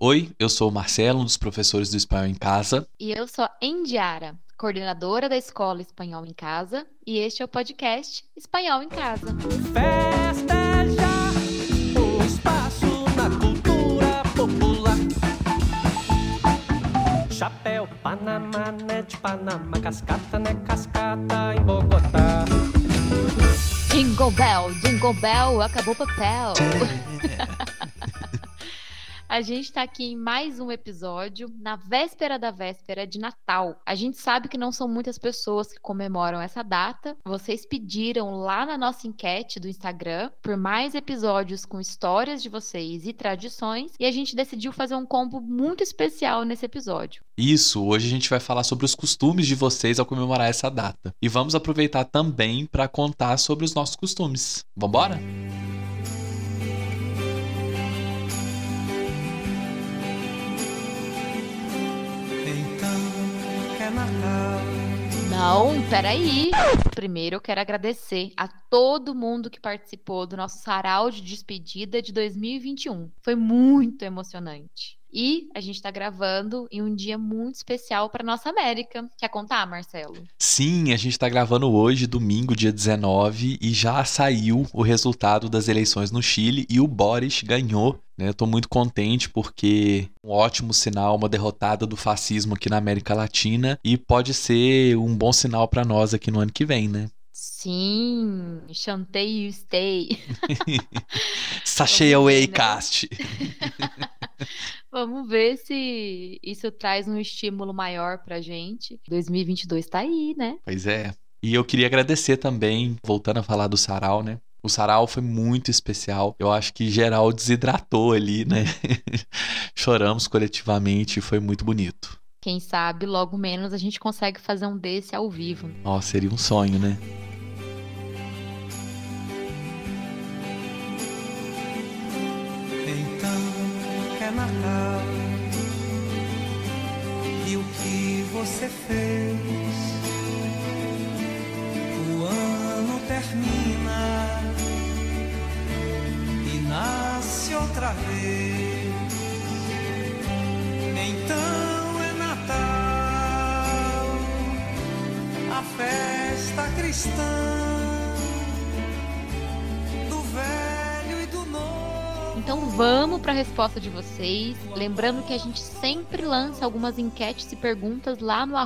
Oi, eu sou o Marcelo, um dos professores do Espanhol em Casa. E eu sou a Endiara, coordenadora da Escola Espanhol em Casa. E este é o podcast Espanhol em Casa. Festa já, o espaço na cultura popular. Chapéu, Panamá, né de Panamá, cascata, né cascata em Bogotá. Jingle bell, acabou o papel. A gente está aqui em mais um episódio, na véspera da véspera de Natal. A gente sabe que não são muitas pessoas que comemoram essa data. Vocês pediram lá na nossa enquete do Instagram por mais episódios com histórias de vocês e tradições. E a gente decidiu fazer um combo muito especial nesse episódio. Isso, hoje a gente vai falar sobre os costumes de vocês ao comemorar essa data. E vamos aproveitar também para contar sobre os nossos costumes. Vambora? Não, peraí. Primeiro eu quero agradecer a todo mundo que participou do nosso sarau de despedida de 2021. Foi muito emocionante. E a gente tá gravando em um dia muito especial pra nossa América. Quer contar, Marcelo? Sim, a gente tá gravando hoje, domingo, dia 19, e já saiu o resultado das eleições no Chile e o Boric ganhou. Eu tô muito contente porque um ótimo sinal, uma derrotada do fascismo aqui na América Latina, e pode ser um bom sinal pra nós aqui no ano que vem, né? Sim, chantei e stay. Sachei away, cast. Vamos ver se isso traz um estímulo maior pra gente. 2022 tá aí, né? Pois é. E eu queria agradecer também, voltando a falar do sarau, né? O sarau foi muito especial. Eu acho que geral desidratou ali, né? Choramos coletivamente e foi muito bonito. Quem sabe, logo menos, a gente consegue fazer um desse ao vivo. Ó, seria um sonho, né? Então é Natal. E o que você fez? O ano termina. Nasce outra vez. Então é Natal, a festa cristã do velho e do novo. Então vamos para a resposta de vocês. Lembrando que a gente sempre lança algumas enquetes e perguntas lá no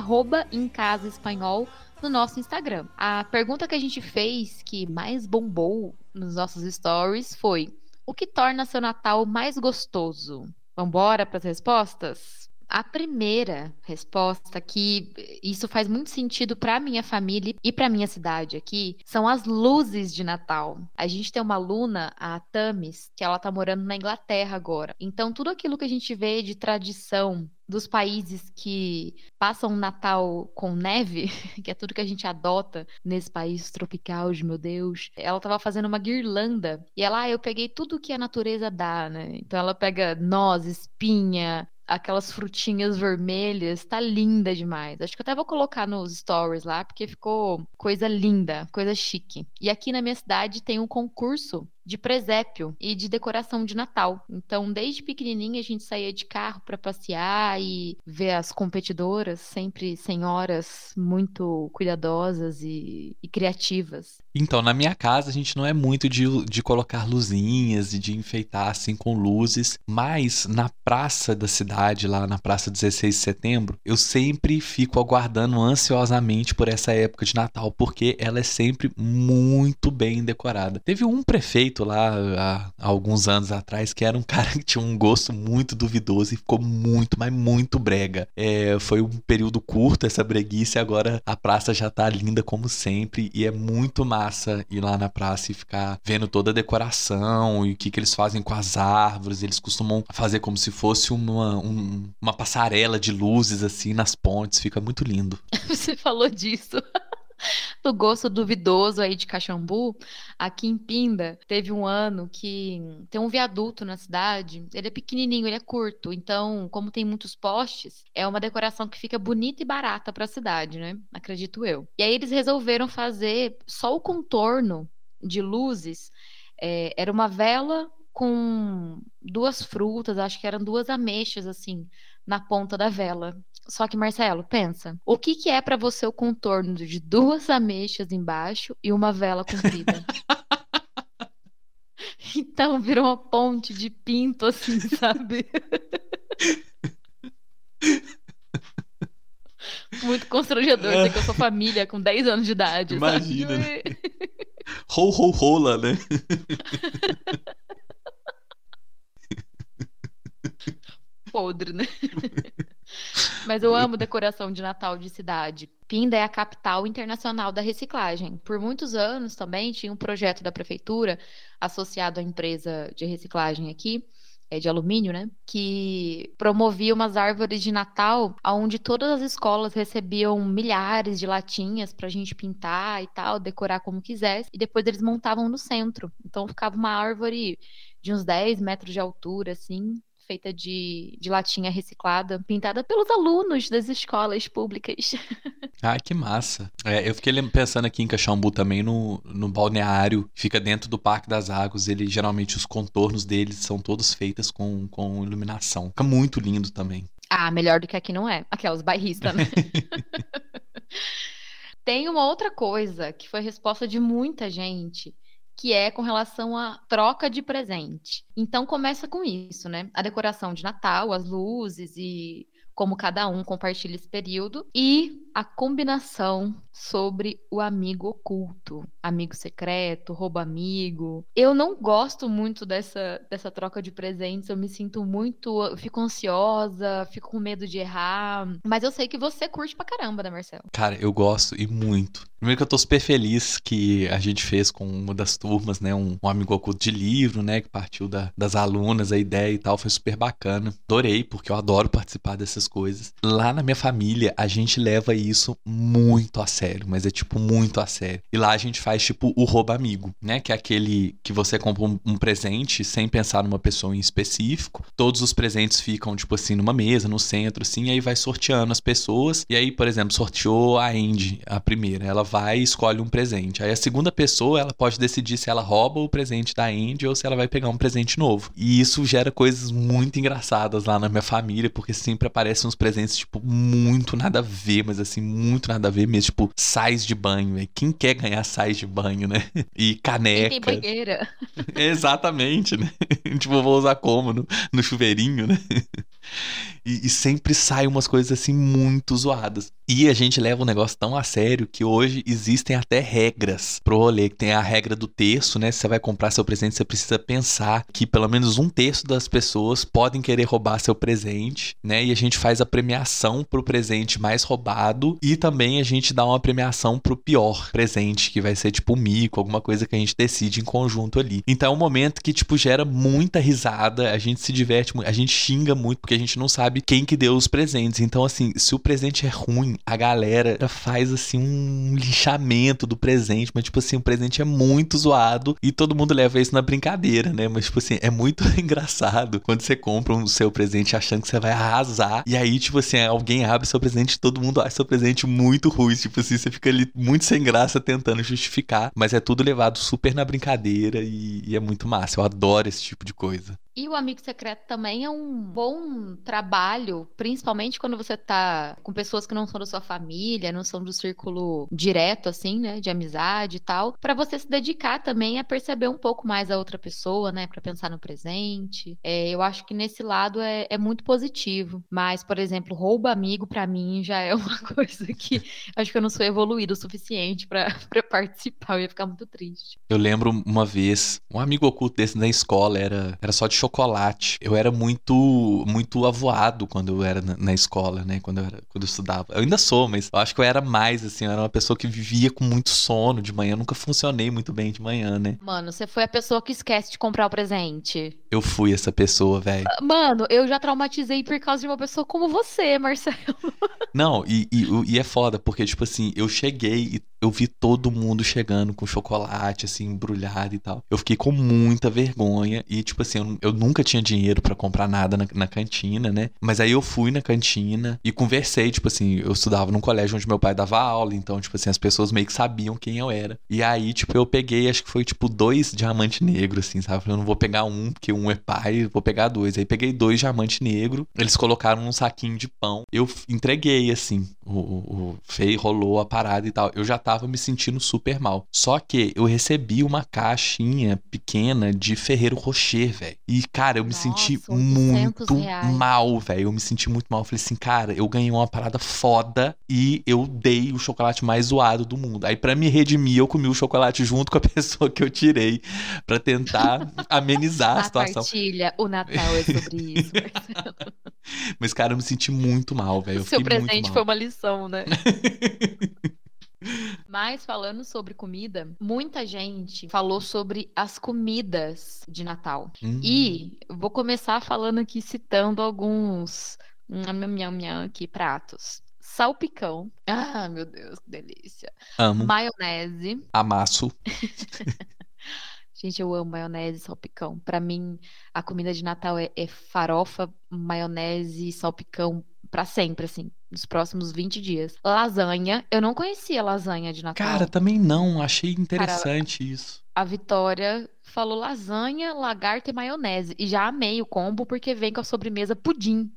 @emcasaespanhol no nosso Instagram. A pergunta que a gente fez que mais bombou nos nossos stories foi: o que torna seu Natal mais gostoso? Vambora para as respostas? A primeira resposta, que isso faz muito sentido para minha família e para minha cidade aqui, são as luzes de Natal. A gente tem uma aluna, a Thames, que ela tá morando na Inglaterra agora. Então tudo aquilo que a gente vê de tradição dos países que passam o Natal com neve, que é tudo que a gente adota nesse país tropical, de meu Deus, ela tava fazendo uma guirlanda, e ela, eu peguei tudo que a natureza dá, né? Então ela pega noz, espinha, aquelas frutinhas vermelhas, tá linda demais. Acho que eu até vou colocar nos stories lá, porque ficou coisa linda, coisa chique. E aqui na minha cidade tem um concurso de presépio e de decoração de Natal. Então, desde pequenininha, a gente saía de carro para passear e ver as competidoras, sempre senhoras muito cuidadosas e criativas. Então, na minha casa, a gente não é muito de colocar luzinhas e de enfeitar assim com luzes, mas na praça da cidade, lá na Praça 16 de Setembro, eu sempre fico aguardando ansiosamente por essa época de Natal, porque ela é sempre muito bem decorada. Teve um prefeito lá há alguns anos atrás, que era um cara que tinha um gosto muito duvidoso e ficou muito, mas muito brega. Foi um período curto essa breguice, agora a praça já tá linda como sempre, e é muito massa ir lá na praça e ficar vendo toda a decoração e o que eles fazem com as árvores. Eles costumam fazer como se fosse uma passarela de luzes assim nas pontes, fica muito lindo. Você falou disso. Do gosto duvidoso aí de Caxambu, aqui em Pinda, teve um ano que tem um viaduto na cidade, ele é pequenininho, ele é curto, então como tem muitos postes, é uma decoração que fica bonita e barata pra cidade, né? Acredito eu. E aí eles resolveram fazer só o contorno de luzes, era uma vela, com duas frutas, acho que eram duas ameixas, assim, na ponta da vela. Só que, Marcelo, pensa, o que que é pra você o contorno de duas ameixas embaixo e uma vela comprida? Então, virou uma ponte de pinto, assim, sabe? Muito constrangedor, dizer que eu sou família com 10 anos de idade. Imagina, sabe? Né? Ho, ho, rola, né? Podre, né? Mas eu amo decoração de Natal de cidade. Pinda é a capital internacional da reciclagem. Por muitos anos também tinha um projeto da prefeitura associado à empresa de reciclagem aqui, de alumínio, né? Que promovia umas árvores de Natal, onde todas as escolas recebiam milhares de latinhas pra gente pintar e tal, decorar como quisesse, e depois eles montavam no centro. Então ficava uma árvore de uns 10 metros de altura, assim, feita de latinha reciclada, pintada pelos alunos das escolas públicas. Ah, que massa. É, eu fiquei pensando aqui em Caxambu também, no balneário, fica dentro do Parque das Águas, ele geralmente os contornos deles são todos feitos com iluminação. Fica muito lindo também. Ah, melhor do que aqui não é. Aqui é os bairristas, né? Tem uma outra coisa que foi resposta de muita gente, que é com relação à troca de presente. Então começa com isso, né? A decoração de Natal, as luzes e como cada um compartilha esse período. E a combinação sobre o amigo oculto, amigo secreto, roubo amigo. Eu não gosto muito dessa troca de presentes, eu me sinto muito... Eu fico ansiosa, fico com medo de errar. Mas eu sei que você curte pra caramba, né, Marcelo? Cara, eu gosto e muito. Primeiro que eu tô super feliz que a gente fez com uma das turmas, né, um amigo oculto de livro, né, que partiu das alunas, a ideia e tal, foi super bacana. Adorei, porque eu adoro participar dessas coisas. Lá na minha família, a gente leva isso muito a sério, mas é tipo muito a sério. E lá a gente faz tipo o roubo amigo, né? Que é aquele que você compra um presente sem pensar numa pessoa em específico. Todos os presentes ficam tipo assim numa mesa, no centro, assim, e aí vai sorteando as pessoas. E aí, por exemplo, sorteou a Andy, a primeira. Ela vai e escolhe um presente. Aí a segunda pessoa, ela pode decidir se ela rouba o presente da Andy ou se ela vai pegar um presente novo. E isso gera coisas muito engraçadas lá na minha família, porque sempre aparecem uns presentes tipo muito nada a ver, mas assim, muito nada a ver mesmo, tipo, sais de banho, né? Quem quer ganhar sais de banho, né? E caneca. Quem tem banheira. Exatamente, né? Tipo, vou usar como? No chuveirinho, né? E sempre saem umas coisas assim muito zoadas. E a gente leva um negócio tão a sério que hoje existem até regras pro rolê. Tem a regra do terço, né? Se você vai comprar seu presente, você precisa pensar que pelo menos um terço das pessoas podem querer roubar seu presente, né? E a gente faz a premiação pro presente mais roubado e também a gente dá uma premiação pro pior presente, que vai ser tipo um mico, alguma coisa que a gente decide em conjunto ali. Então é um momento que tipo gera muita risada, a gente se diverte muito, a gente xinga muito porque a gente não sabe quem que deu os presentes. Então assim, se o presente é ruim, a galera faz assim um lixamento do presente, mas tipo assim, o presente é muito zoado e todo mundo leva isso na brincadeira, né? Mas tipo assim, é muito engraçado quando você compra um seu presente achando que você vai arrasar e aí tipo assim, alguém abre seu presente e todo mundo acha seu presente muito ruim, tipo assim, você fica ali muito sem graça tentando justificar, mas é tudo levado super na brincadeira e é muito massa, eu adoro esse tipo de coisa. E o amigo secreto também é um bom trabalho, principalmente quando você tá com pessoas que não são da sua família, não são do círculo direto, assim, né, de amizade e tal, pra você se dedicar também a perceber um pouco mais a outra pessoa, né, pra pensar no presente. É, eu acho que nesse lado é muito positivo, mas, por exemplo, roubo amigo pra mim já é uma coisa que acho que eu não sou evoluído o suficiente pra participar, eu ia ficar muito triste. Eu lembro uma vez, um amigo oculto desse na escola era só de chocolate. Eu era muito avoado quando eu era na escola, né? Quando eu estudava. Eu ainda sou, mas eu acho que eu era mais, assim, eu era uma pessoa que vivia com muito sono de manhã. Eu nunca funcionei muito bem de manhã, né? Mano, você foi a pessoa que esquece de comprar o presente. Eu fui essa pessoa, velho. Mano, eu já traumatizei por causa de uma pessoa como você, Marcelo. Não, e é foda, porque, tipo assim, eu cheguei e eu vi todo mundo chegando com chocolate, assim, embrulhado e tal. Eu fiquei com muita vergonha e, tipo assim, eu nunca tinha dinheiro pra comprar nada na cantina, né? Mas aí eu fui na cantina e conversei, tipo assim, eu estudava num colégio onde meu pai dava aula, então, tipo assim, as pessoas meio que sabiam quem eu era. E aí, tipo, eu peguei, acho que foi, tipo, 2 diamantes negros, assim, sabe? Eu não vou pegar um, porque um é pai, vou pegar 2. Aí peguei 2 diamantes negros, eles colocaram num saquinho de pão, eu entreguei, assim, o feio rolou a parada e tal. Eu já tava me sentindo super mal. Só que eu recebi uma caixinha pequena de Ferrero Rocher, velho. E, cara, eu me senti muito mal, velho. Eu me senti muito mal. Eu falei assim, cara, eu ganhei uma parada foda e eu dei o chocolate mais zoado do mundo. Aí, pra me redimir, eu comi o chocolate junto com a pessoa que eu tirei pra tentar amenizar a situação. Partilha, o Natal é sobre isso, Marcelo. Mas, cara, eu me senti muito mal, velho. O seu presente foi uma lição, né? Mas falando sobre comida, muita gente falou sobre as comidas de Natal. E vou começar falando aqui, citando alguns aqui, pratos. Salpicão. Ah, meu Deus, que delícia. Amo. Maionese. Amasso. Gente, eu amo maionese e salpicão. Pra mim, a comida de Natal é farofa, maionese e salpicão pra sempre, assim. Nos próximos 20 dias. Lasanha. Eu não conhecia lasanha de Natal. Cara, também não. Achei interessante, cara, isso. A Vitória falou lasanha, lagarto e maionese. E já amei o combo porque vem com a sobremesa pudim.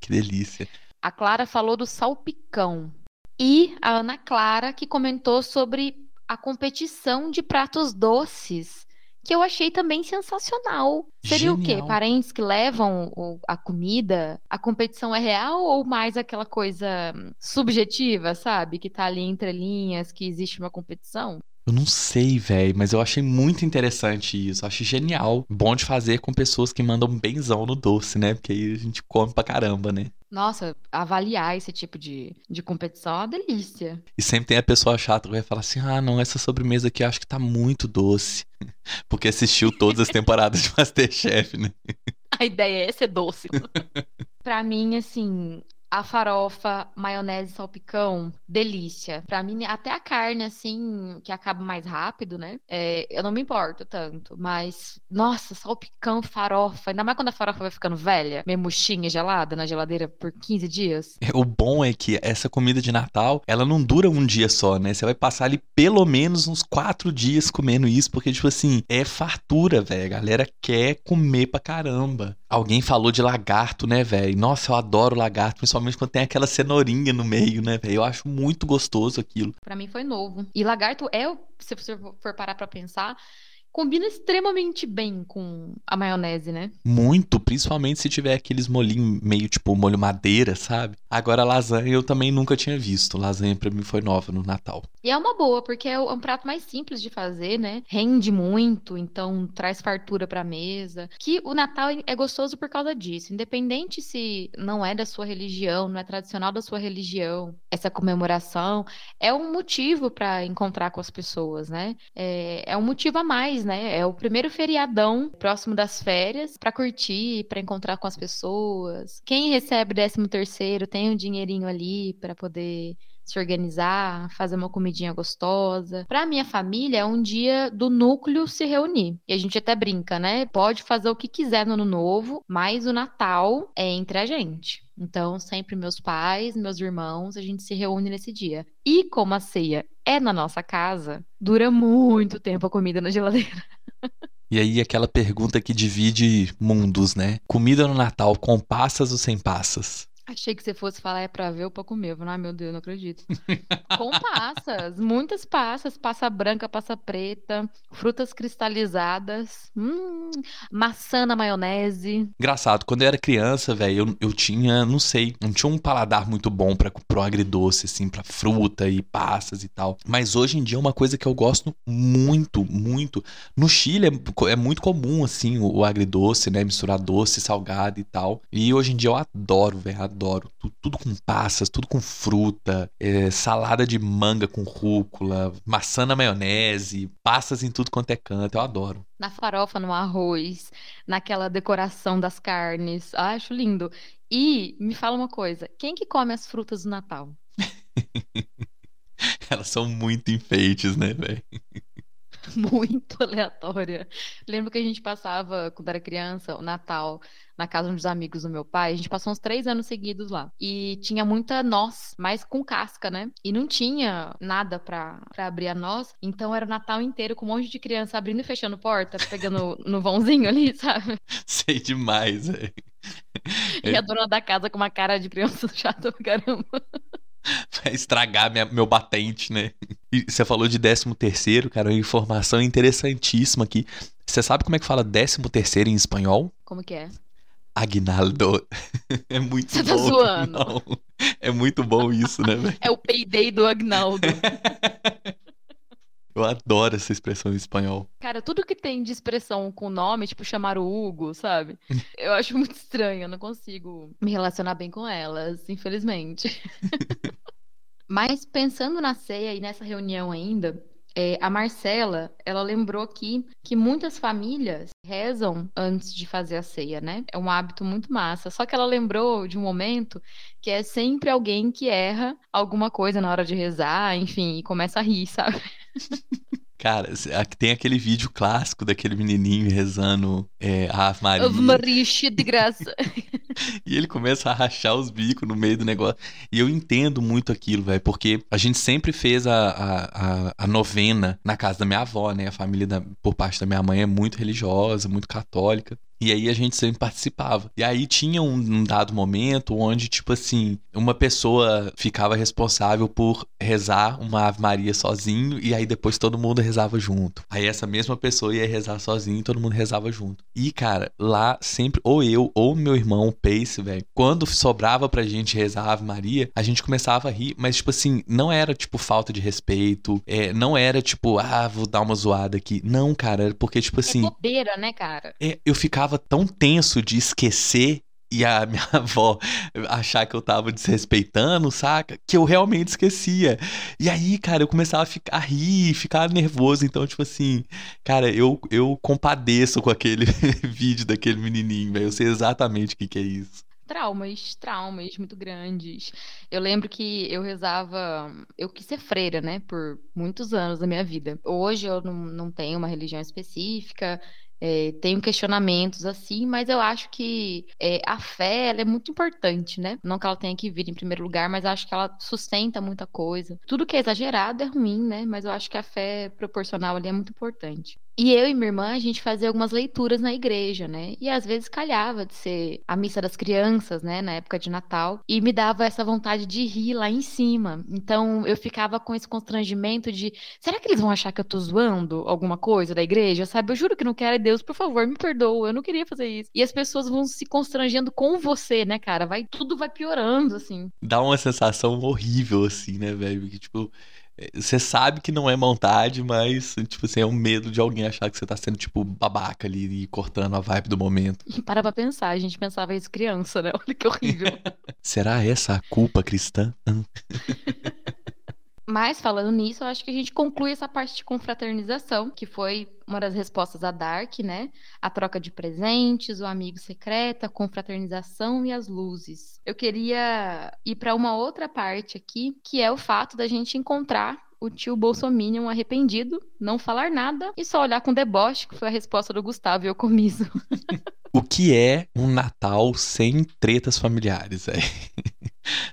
Que delícia. A Clara falou do salpicão. E a Ana Clara que comentou sobre a competição de pratos doces, que eu achei também sensacional. Seria o quê? Parentes que levam a comida? A competição é real ou mais aquela coisa subjetiva, sabe? Que tá ali entre linhas, que existe uma competição? Eu não sei, velho, mas eu achei muito interessante isso. Eu achei genial. Bom de fazer com pessoas que mandam benzão no doce, né? Porque aí a gente come pra caramba, né? Nossa, avaliar esse tipo de competição é uma delícia. E sempre tem a pessoa chata que vai falar assim, ah, não, essa sobremesa aqui eu acho que tá muito doce. Porque assistiu todas as temporadas de Masterchef, né? A ideia é ser doce. Pra mim, assim, a farofa, maionese, salpicão, delícia. Pra mim, até a carne, assim, que acaba mais rápido, né? Eu não me importo tanto. Mas, nossa, salpicão, farofa. Ainda mais quando a farofa vai ficando velha, meio murchinha, gelada na geladeira por 15 dias. O bom é que essa comida de Natal, ela não dura um dia só, né? Você vai passar ali pelo menos uns 4 dias comendo isso, porque, tipo assim, é fartura, velho. A galera quer comer pra caramba. Alguém falou de lagarto, né, velho? Nossa, eu adoro lagarto, principalmente quando tem aquela cenourinha no meio, né, velho? Eu acho muito gostoso aquilo. Pra mim foi novo. E lagarto se você for parar pra pensar, combina extremamente bem com a maionese, né? Muito, principalmente se tiver aqueles molhinhos meio tipo molho madeira, sabe? Agora, lasanha eu também nunca tinha visto. Lasanha pra mim foi nova no Natal. E é uma boa, porque é um prato mais simples de fazer, né? Rende muito, então traz fartura pra mesa. Que o Natal é gostoso por causa disso. Independente se não é da sua religião, não é tradicional da sua religião, essa comemoração é um motivo pra encontrar com as pessoas, né? É um motivo a mais, né? É o primeiro feriadão próximo das férias pra curtir, pra encontrar com as pessoas. Quem recebe 13º tem um dinheirinho ali pra poder se organizar, fazer uma comidinha gostosa. Pra minha família é um dia do núcleo se reunir. E a gente até brinca, né? Pode fazer o que quiser no Ano Novo, mas o Natal é entre a gente. Então, sempre meus pais, meus irmãos, a gente se reúne nesse dia. E como a ceia é na nossa casa, dura muito tempo a comida na geladeira. E aí, aquela pergunta que divide mundos, né? Comida no Natal com passas ou sem passas? Achei que você fosse falar é pra ver ou pra comer. Eu falei, ai, meu Deus, não acredito. Com passas, muitas passas. Passa branca, passa preta, frutas cristalizadas, maçã na maionese. Engraçado, quando eu era criança, velho, eu tinha, não sei, não tinha um paladar muito bom pro agridoce, assim, pra fruta e passas e tal. Mas hoje em dia é uma coisa que eu gosto muito, muito. No Chile é muito comum, assim, o agridoce, né, misturar doce, salgado e tal. E hoje em dia eu adoro, velho, adoro. Tudo com passas, tudo com fruta, salada de manga com rúcula, maçã na maionese, passas em tudo quanto é canto, eu adoro. Na farofa, no arroz, naquela decoração das carnes, acho lindo. E me fala uma coisa, quem que come as frutas do Natal? Elas são muito enfeites, né, velho? Muito aleatória. Lembro que a gente passava, quando era criança, o Natal, na casa dos amigos do meu pai. A gente passou uns 3 anos seguidos lá. E tinha muita noz, mas com casca, né? E não tinha nada pra abrir a noz. Então era o Natal inteiro com um monte de criança abrindo e fechando porta, pegando no vãozinho ali, sabe? Sei demais, velho. E a dona da casa com uma cara de criança chata pra caramba. Vai estragar meu batente, né? E você falou de 13º, cara, uma informação interessantíssima aqui. Você sabe como é que fala 13º em espanhol? Como que é? Aguinaldo. É muito bom. Você tá zoando. Não. É muito bom isso, né, velho? É o payday do Aguinaldo. Eu adoro essa expressão em espanhol. Cara, tudo que tem de expressão com nome, tipo chamar o Hugo, sabe? Eu acho muito estranho, eu não consigo me relacionar bem com elas, infelizmente. Mas pensando na ceia e nessa reunião ainda, a Marcela, ela lembrou aqui que muitas famílias rezam antes de fazer a ceia, né? É um hábito muito massa. Só que ela lembrou de um momento que é sempre alguém que erra alguma coisa na hora de rezar, enfim, e começa a rir, sabe? Cara, tem aquele vídeo clássico daquele menininho rezando a Ave Maria. Ave Maria, cheia de graça. E ele começa a rachar os bicos no meio do negócio. E eu entendo muito aquilo, velho, porque a gente sempre fez a novena na casa da minha avó, né? A família, por parte da minha mãe, é muito religiosa, muito católica. E aí a gente sempre participava. E aí tinha um dado momento onde, tipo assim, uma pessoa ficava responsável por rezar uma Ave Maria sozinho e aí depois todo mundo rezava junto. Aí essa mesma pessoa ia rezar sozinho e todo mundo rezava junto. E, cara, lá sempre, ou eu, ou meu irmão, o Pace, velho, quando sobrava pra gente rezar a Ave Maria, a gente começava a rir, mas, tipo assim, não era, tipo, falta de respeito, não era, tipo, vou dar uma zoada aqui. Não, cara, era porque, tipo assim... É bobeira, né, cara? Eu ficava tão tenso de esquecer e a minha avó achar que eu tava desrespeitando, saca? Que eu realmente esquecia. E aí, cara, eu começava a rir, ficar nervoso. Então, tipo assim, cara, eu compadeço com aquele vídeo daquele menininho, velho. Eu sei exatamente o que é isso. Traumas muito grandes. Eu lembro que eu rezava... Eu quis ser freira, né? Por muitos anos da minha vida. Hoje eu não tenho uma religião específica... Tenho questionamentos assim, mas eu acho que a fé, ela é muito importante, né? Não que ela tenha que vir em primeiro lugar, mas acho que ela sustenta muita coisa. Tudo que é exagerado é ruim, né? Mas eu acho que a fé proporcional ali é muito importante. E eu e minha irmã, a gente fazia algumas leituras na igreja, né? E às vezes calhava de ser a missa das crianças, né? Na época de Natal. E me dava essa vontade de rir lá em cima. Então eu ficava com esse constrangimento de... Será que eles vão achar que eu tô zoando alguma coisa da igreja? Sabe? Eu juro que não quero. Deus, por favor, me perdoa. Eu não queria fazer isso. E as pessoas vão se constrangendo com você, né, cara? Tudo vai piorando, assim. Dá uma sensação horrível, assim, né, velho? Porque, tipo... Você sabe que não é maldade, mas, tipo assim, é um medo de alguém achar que você tá sendo, tipo, babaca ali e cortando a vibe do momento. E para pra pensar, a gente pensava isso criança, né? Olha que horrível. Será essa a culpa cristã? Mas, falando nisso, eu acho que a gente conclui essa parte de confraternização, que foi uma das respostas a Dark, né? A troca de presentes, o amigo secreto, a confraternização e as luzes. Eu queria ir para uma outra parte aqui, que é o fato da gente encontrar o tio Bolsominion arrependido, não falar nada e só olhar com deboche, que foi a resposta do Gustavo e eu comiso. O que é um Natal sem tretas familiares, velho?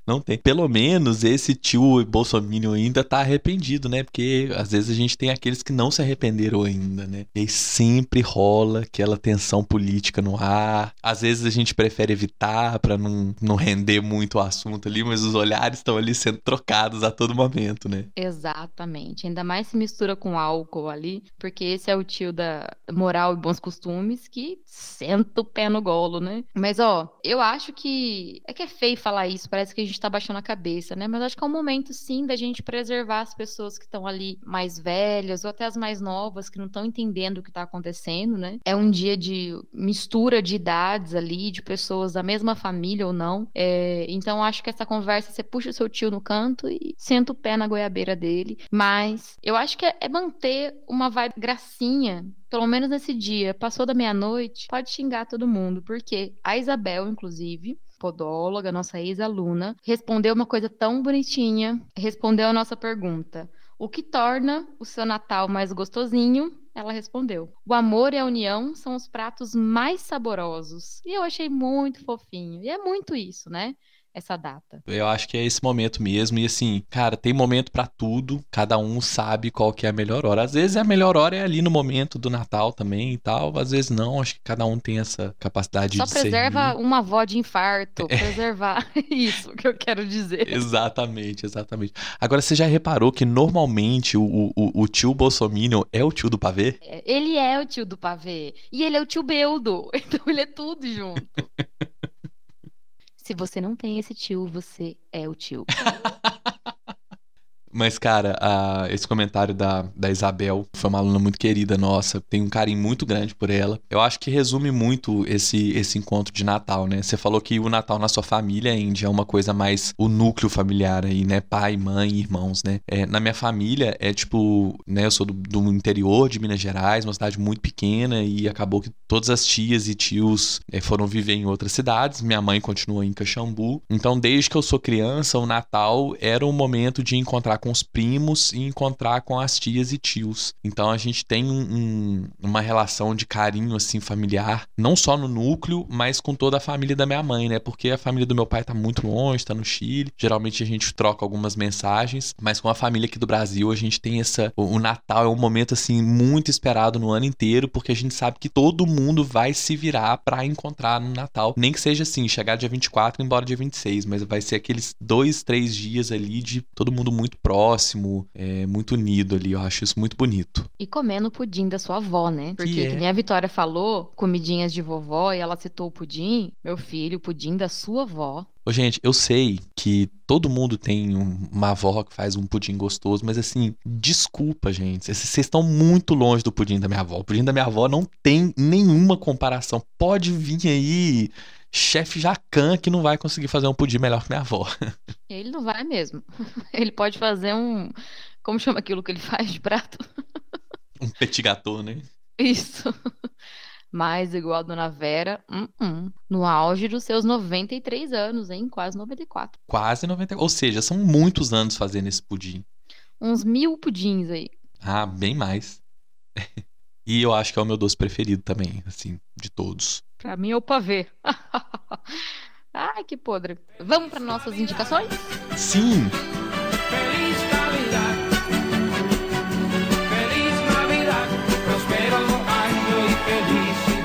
Não tem. Pelo menos esse tio Bolsominion ainda tá arrependido, né? Porque às vezes a gente tem aqueles que não se arrependeram ainda, né? E aí sempre rola aquela tensão política no ar. Às vezes a gente prefere evitar pra não render muito o assunto ali, mas os olhares estão ali sendo trocados a todo momento, né? Exatamente. Ainda mais se mistura com álcool ali, porque esse é o tio da moral e bons costumes que senta o pé no golo, né? Mas, ó, eu acho que... É que é feio falar isso, parece que a gente tá baixando a cabeça, né? Mas acho que é um momento, sim, da gente preservar as pessoas que estão ali mais velhas ou até as mais novas, que não estão entendendo o que tá acontecendo, né? É um dia de mistura de idades ali, de pessoas da mesma família ou não. Então, acho que essa conversa, você puxa o seu tio no canto e senta o pé na goiabeira dele. Mas eu acho que é manter uma vibe gracinha pelo menos nesse dia, passou da meia-noite, pode xingar todo mundo, porque a Isabel, inclusive, podóloga, nossa ex-aluna, respondeu uma coisa tão bonitinha, respondeu a nossa pergunta. O que torna o seu Natal mais gostosinho? Ela respondeu. O amor e a união são os pratos mais saborosos. E eu achei muito fofinho. E é muito isso, né? Essa data. Eu acho que é esse momento mesmo. E assim, cara, tem momento pra tudo. Cada um sabe qual que é a melhor hora. Às vezes a melhor hora é ali no momento do Natal também e tal. Às vezes não. Acho que cada um tem essa capacidade de discernir. Só preserva uma avó de infarto. É. Preservar. Isso que eu quero dizer. Exatamente, exatamente. Agora, você já reparou que normalmente o tio Bolsominion é o tio do pavê? Ele é o tio do pavê. E ele é o tio Beldo. Então ele é tudo junto. Se você não tem esse tio, você é o tio. Mas, cara, esse comentário da Isabel foi uma aluna muito querida nossa. Tenho um carinho muito grande por ela. Eu acho que resume muito esse encontro de Natal, né? Você falou que o Natal na sua família, Andy, é uma coisa mais o núcleo familiar aí, né? Pai, mãe, irmãos, né? Na minha família, é tipo, né? Eu sou do interior de Minas Gerais, uma cidade muito pequena, e acabou que todas as tias e tios foram viver em outras cidades. Minha mãe continuou em Caxambu. Então, desde que eu sou criança, o Natal era um momento de encontrar com os primos e encontrar com as tias e tios. Então a gente tem uma relação de carinho assim familiar, não só no núcleo, mas com toda a família da minha mãe, né? Porque a família do meu pai tá muito longe, tá no Chile. Geralmente a gente troca algumas mensagens, mas com a família aqui do Brasil a gente tem o Natal é um momento assim muito esperado no ano inteiro, porque a gente sabe que todo mundo vai se virar pra encontrar no Natal. Nem que seja assim, chegar dia 24 e ir embora dia 26, mas vai ser aqueles 2, 3 dias ali de todo mundo muito próximo, muito unido ali. Eu acho isso muito bonito. E comendo o pudim da sua avó, né? Porque, que nem a Vitória falou, comidinhas de vovó, e ela citou o pudim. Meu filho, o pudim da sua avó. Ô, gente, eu sei que todo mundo tem uma avó que faz um pudim gostoso, mas assim, desculpa, gente. Vocês estão muito longe do pudim da minha avó. O pudim da minha avó não tem nenhuma comparação. Pode vir aí chefe Jacan, que não vai conseguir fazer um pudim melhor que minha avó. Ele não vai mesmo. Ele pode fazer como chama aquilo que ele faz de prato? Um petit gâteau, né? Isso. Mas igual a Dona Vera, no auge dos seus 93 anos, hein? Quase 94. Quase 94. Ou seja, são muitos anos fazendo esse pudim. Uns 1000 pudins aí. Ah, bem mais. E eu acho que é o meu doce preferido também, assim, de todos. Pra mim é o pavê. Ai, que podre. Vamos para nossas indicações? Sim! Feliz Navidad. Feliz Navidad. Prospero ano e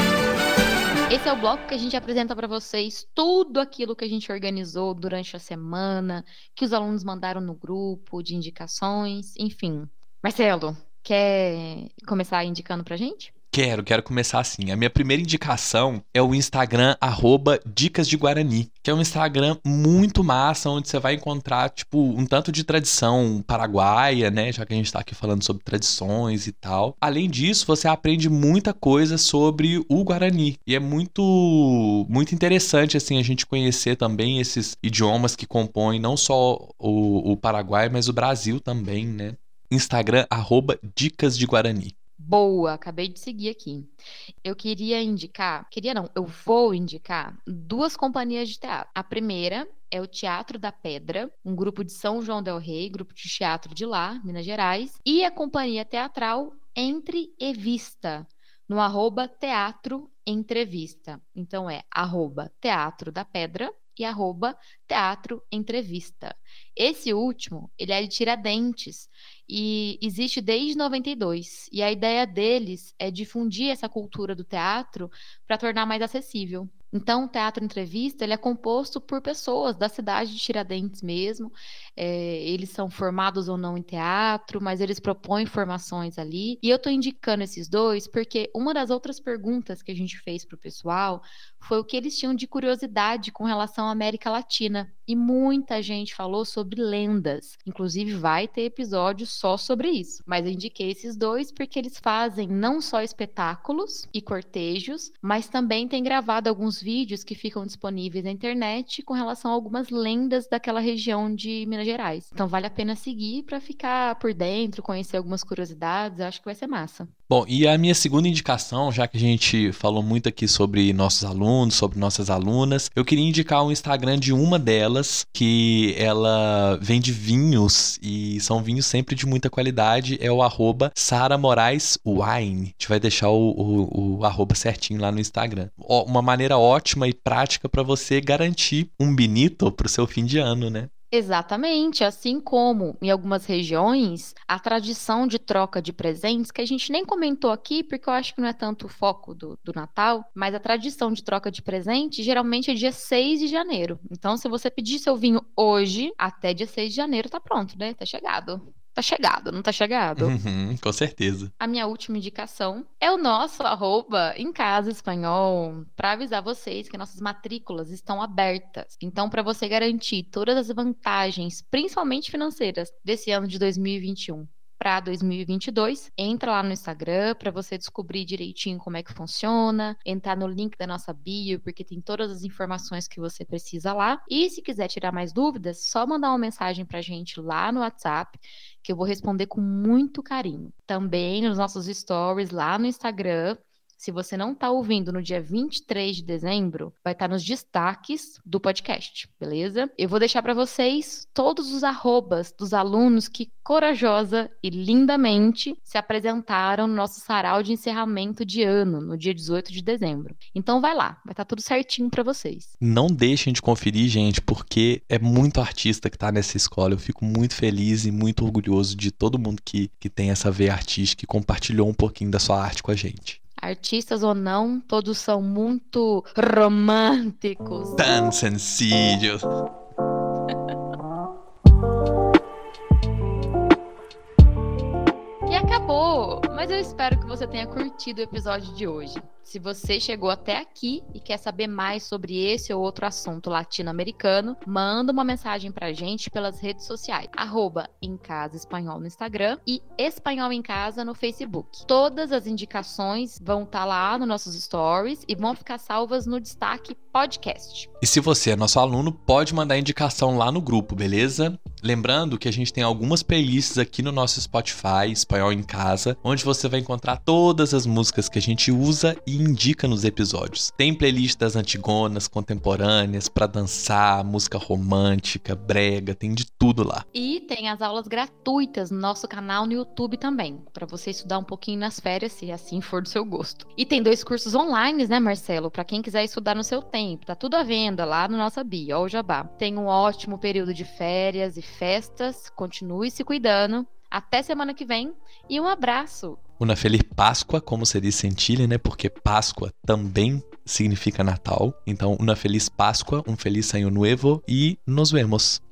felicidade. Esse é o bloco que a gente apresenta para vocês tudo aquilo que a gente organizou durante a semana, que os alunos mandaram no grupo de indicações, enfim. Marcelo, quer começar indicando pra gente? Quero começar assim. A minha primeira indicação é o Instagram @dicasdeguarani, que é um Instagram muito massa, onde você vai encontrar, tipo, um tanto de tradição paraguaia, né? Já que a gente tá aqui falando sobre tradições e tal. Além disso, você aprende muita coisa sobre o Guarani. E é muito, muito interessante, assim, a gente conhecer também esses idiomas que compõem não só o Paraguai, mas o Brasil também, né? Instagram @dicasdeguarani. Boa, acabei de seguir aqui. Eu eu vou indicar 2 companhias de teatro. A primeira é o Teatro da Pedra, um grupo de São João del Rei, grupo de teatro de lá, Minas Gerais, e a companhia teatral Entre E Vista, no @teatroentrevista. Então é @teatro da pedra e @teatroentrevista. Esse último, ele é de Tiradentes e existe desde 92. E a ideia deles é difundir essa cultura do teatro para tornar mais acessível. Então, o Teatro Entrevista, ele é composto por pessoas da cidade de Tiradentes mesmo. Eles são formados ou não em teatro, mas eles propõem formações ali. E eu estou indicando esses 2 porque uma das outras perguntas que a gente fez para o pessoal foi o que eles tinham de curiosidade com relação à América Latina. E muita gente falou sobre lendas. Inclusive, vai ter episódio só sobre isso. Mas eu indiquei esses 2 porque eles fazem não só espetáculos e cortejos, mas também tem gravado alguns vídeos que ficam disponíveis na internet com relação a algumas lendas daquela região de Minas Gerais. Então, vale a pena seguir para ficar por dentro, conhecer algumas curiosidades. Eu acho que vai ser massa. Bom, e a minha segunda indicação, já que a gente falou muito aqui sobre nossos alunos, sobre nossas alunas, eu queria indicar um Instagram de uma delas, que ela vende vinhos, e são vinhos sempre de muita qualidade, é o @SaraMoraisWine. A gente vai deixar o arroba certinho lá no Instagram. Uma maneira ótima e prática para você garantir um vinito para o seu fim de ano, né? Exatamente, assim como em algumas regiões, a tradição de troca de presentes, que a gente nem comentou aqui, porque eu acho que não é tanto o foco do Natal, mas a tradição de troca de presente geralmente é dia 6 de janeiro. Então, se você pedir seu vinho hoje, até dia 6 de janeiro tá pronto, né? Tá chegado. Tá chegado, não tá chegado? Uhum, com certeza. A minha última indicação é o nosso @EmCasaEspanhol, para avisar vocês que nossas matrículas estão abertas. Então, para você garantir todas as vantagens, principalmente financeiras, desse ano de 2021 para 2022, entra lá no Instagram para você descobrir direitinho como é que funciona, entrar no link da nossa bio, porque tem todas as informações que você precisa lá. E se quiser tirar mais dúvidas, só mandar uma mensagem para a gente lá no WhatsApp, que eu vou responder com muito carinho. Também nos nossos stories lá no Instagram, se você não está ouvindo no dia 23 de dezembro, vai estar nos destaques do podcast, beleza? Eu vou deixar para vocês todos os arrobas dos alunos que corajosa e lindamente se apresentaram no nosso sarau de encerramento de ano, no dia 18 de dezembro. Então vai lá, vai estar tudo certinho para vocês. Não deixem de conferir, gente, porque é muito artista que está nessa escola. Eu fico muito feliz e muito orgulhoso de todo mundo que tem essa veia artística e compartilhou um pouquinho da sua arte com a gente. Artistas ou não, todos são muito românticos. Tão sencillos. E acabou! Mas eu espero que você tenha curtido o episódio de hoje. Se você chegou até aqui e quer saber mais sobre esse ou outro assunto latino-americano, manda uma mensagem pra gente pelas redes sociais, @EmCasaEspanhol no Instagram e Espanhol em Casa no Facebook. Todas as indicações vão estar lá nos nossos stories e vão ficar salvas no destaque podcast. E se você é nosso aluno, pode mandar indicação lá no grupo, beleza? Lembrando que a gente tem algumas playlists aqui no nosso Spotify, Espanhol em Casa, onde você vai encontrar todas as músicas que a gente usa e indica nos episódios. Tem playlist das antigonas, contemporâneas, pra dançar, música romântica, brega, tem de tudo lá. E tem as aulas gratuitas no nosso canal no YouTube também, pra você estudar um pouquinho nas férias, se assim for do seu gosto. E tem 2 cursos online, né, Marcelo? Pra quem quiser estudar no seu tempo, tá tudo à venda lá no nossa bio, ó o jabá. Tem um ótimo período de férias e festas, continue se cuidando. Até semana que vem e um abraço! Una feliz Páscoa, como seria em Chile, né? Porque Páscoa também significa Natal. Então, una feliz Páscoa, um feliz Año Nuevo e nos vemos.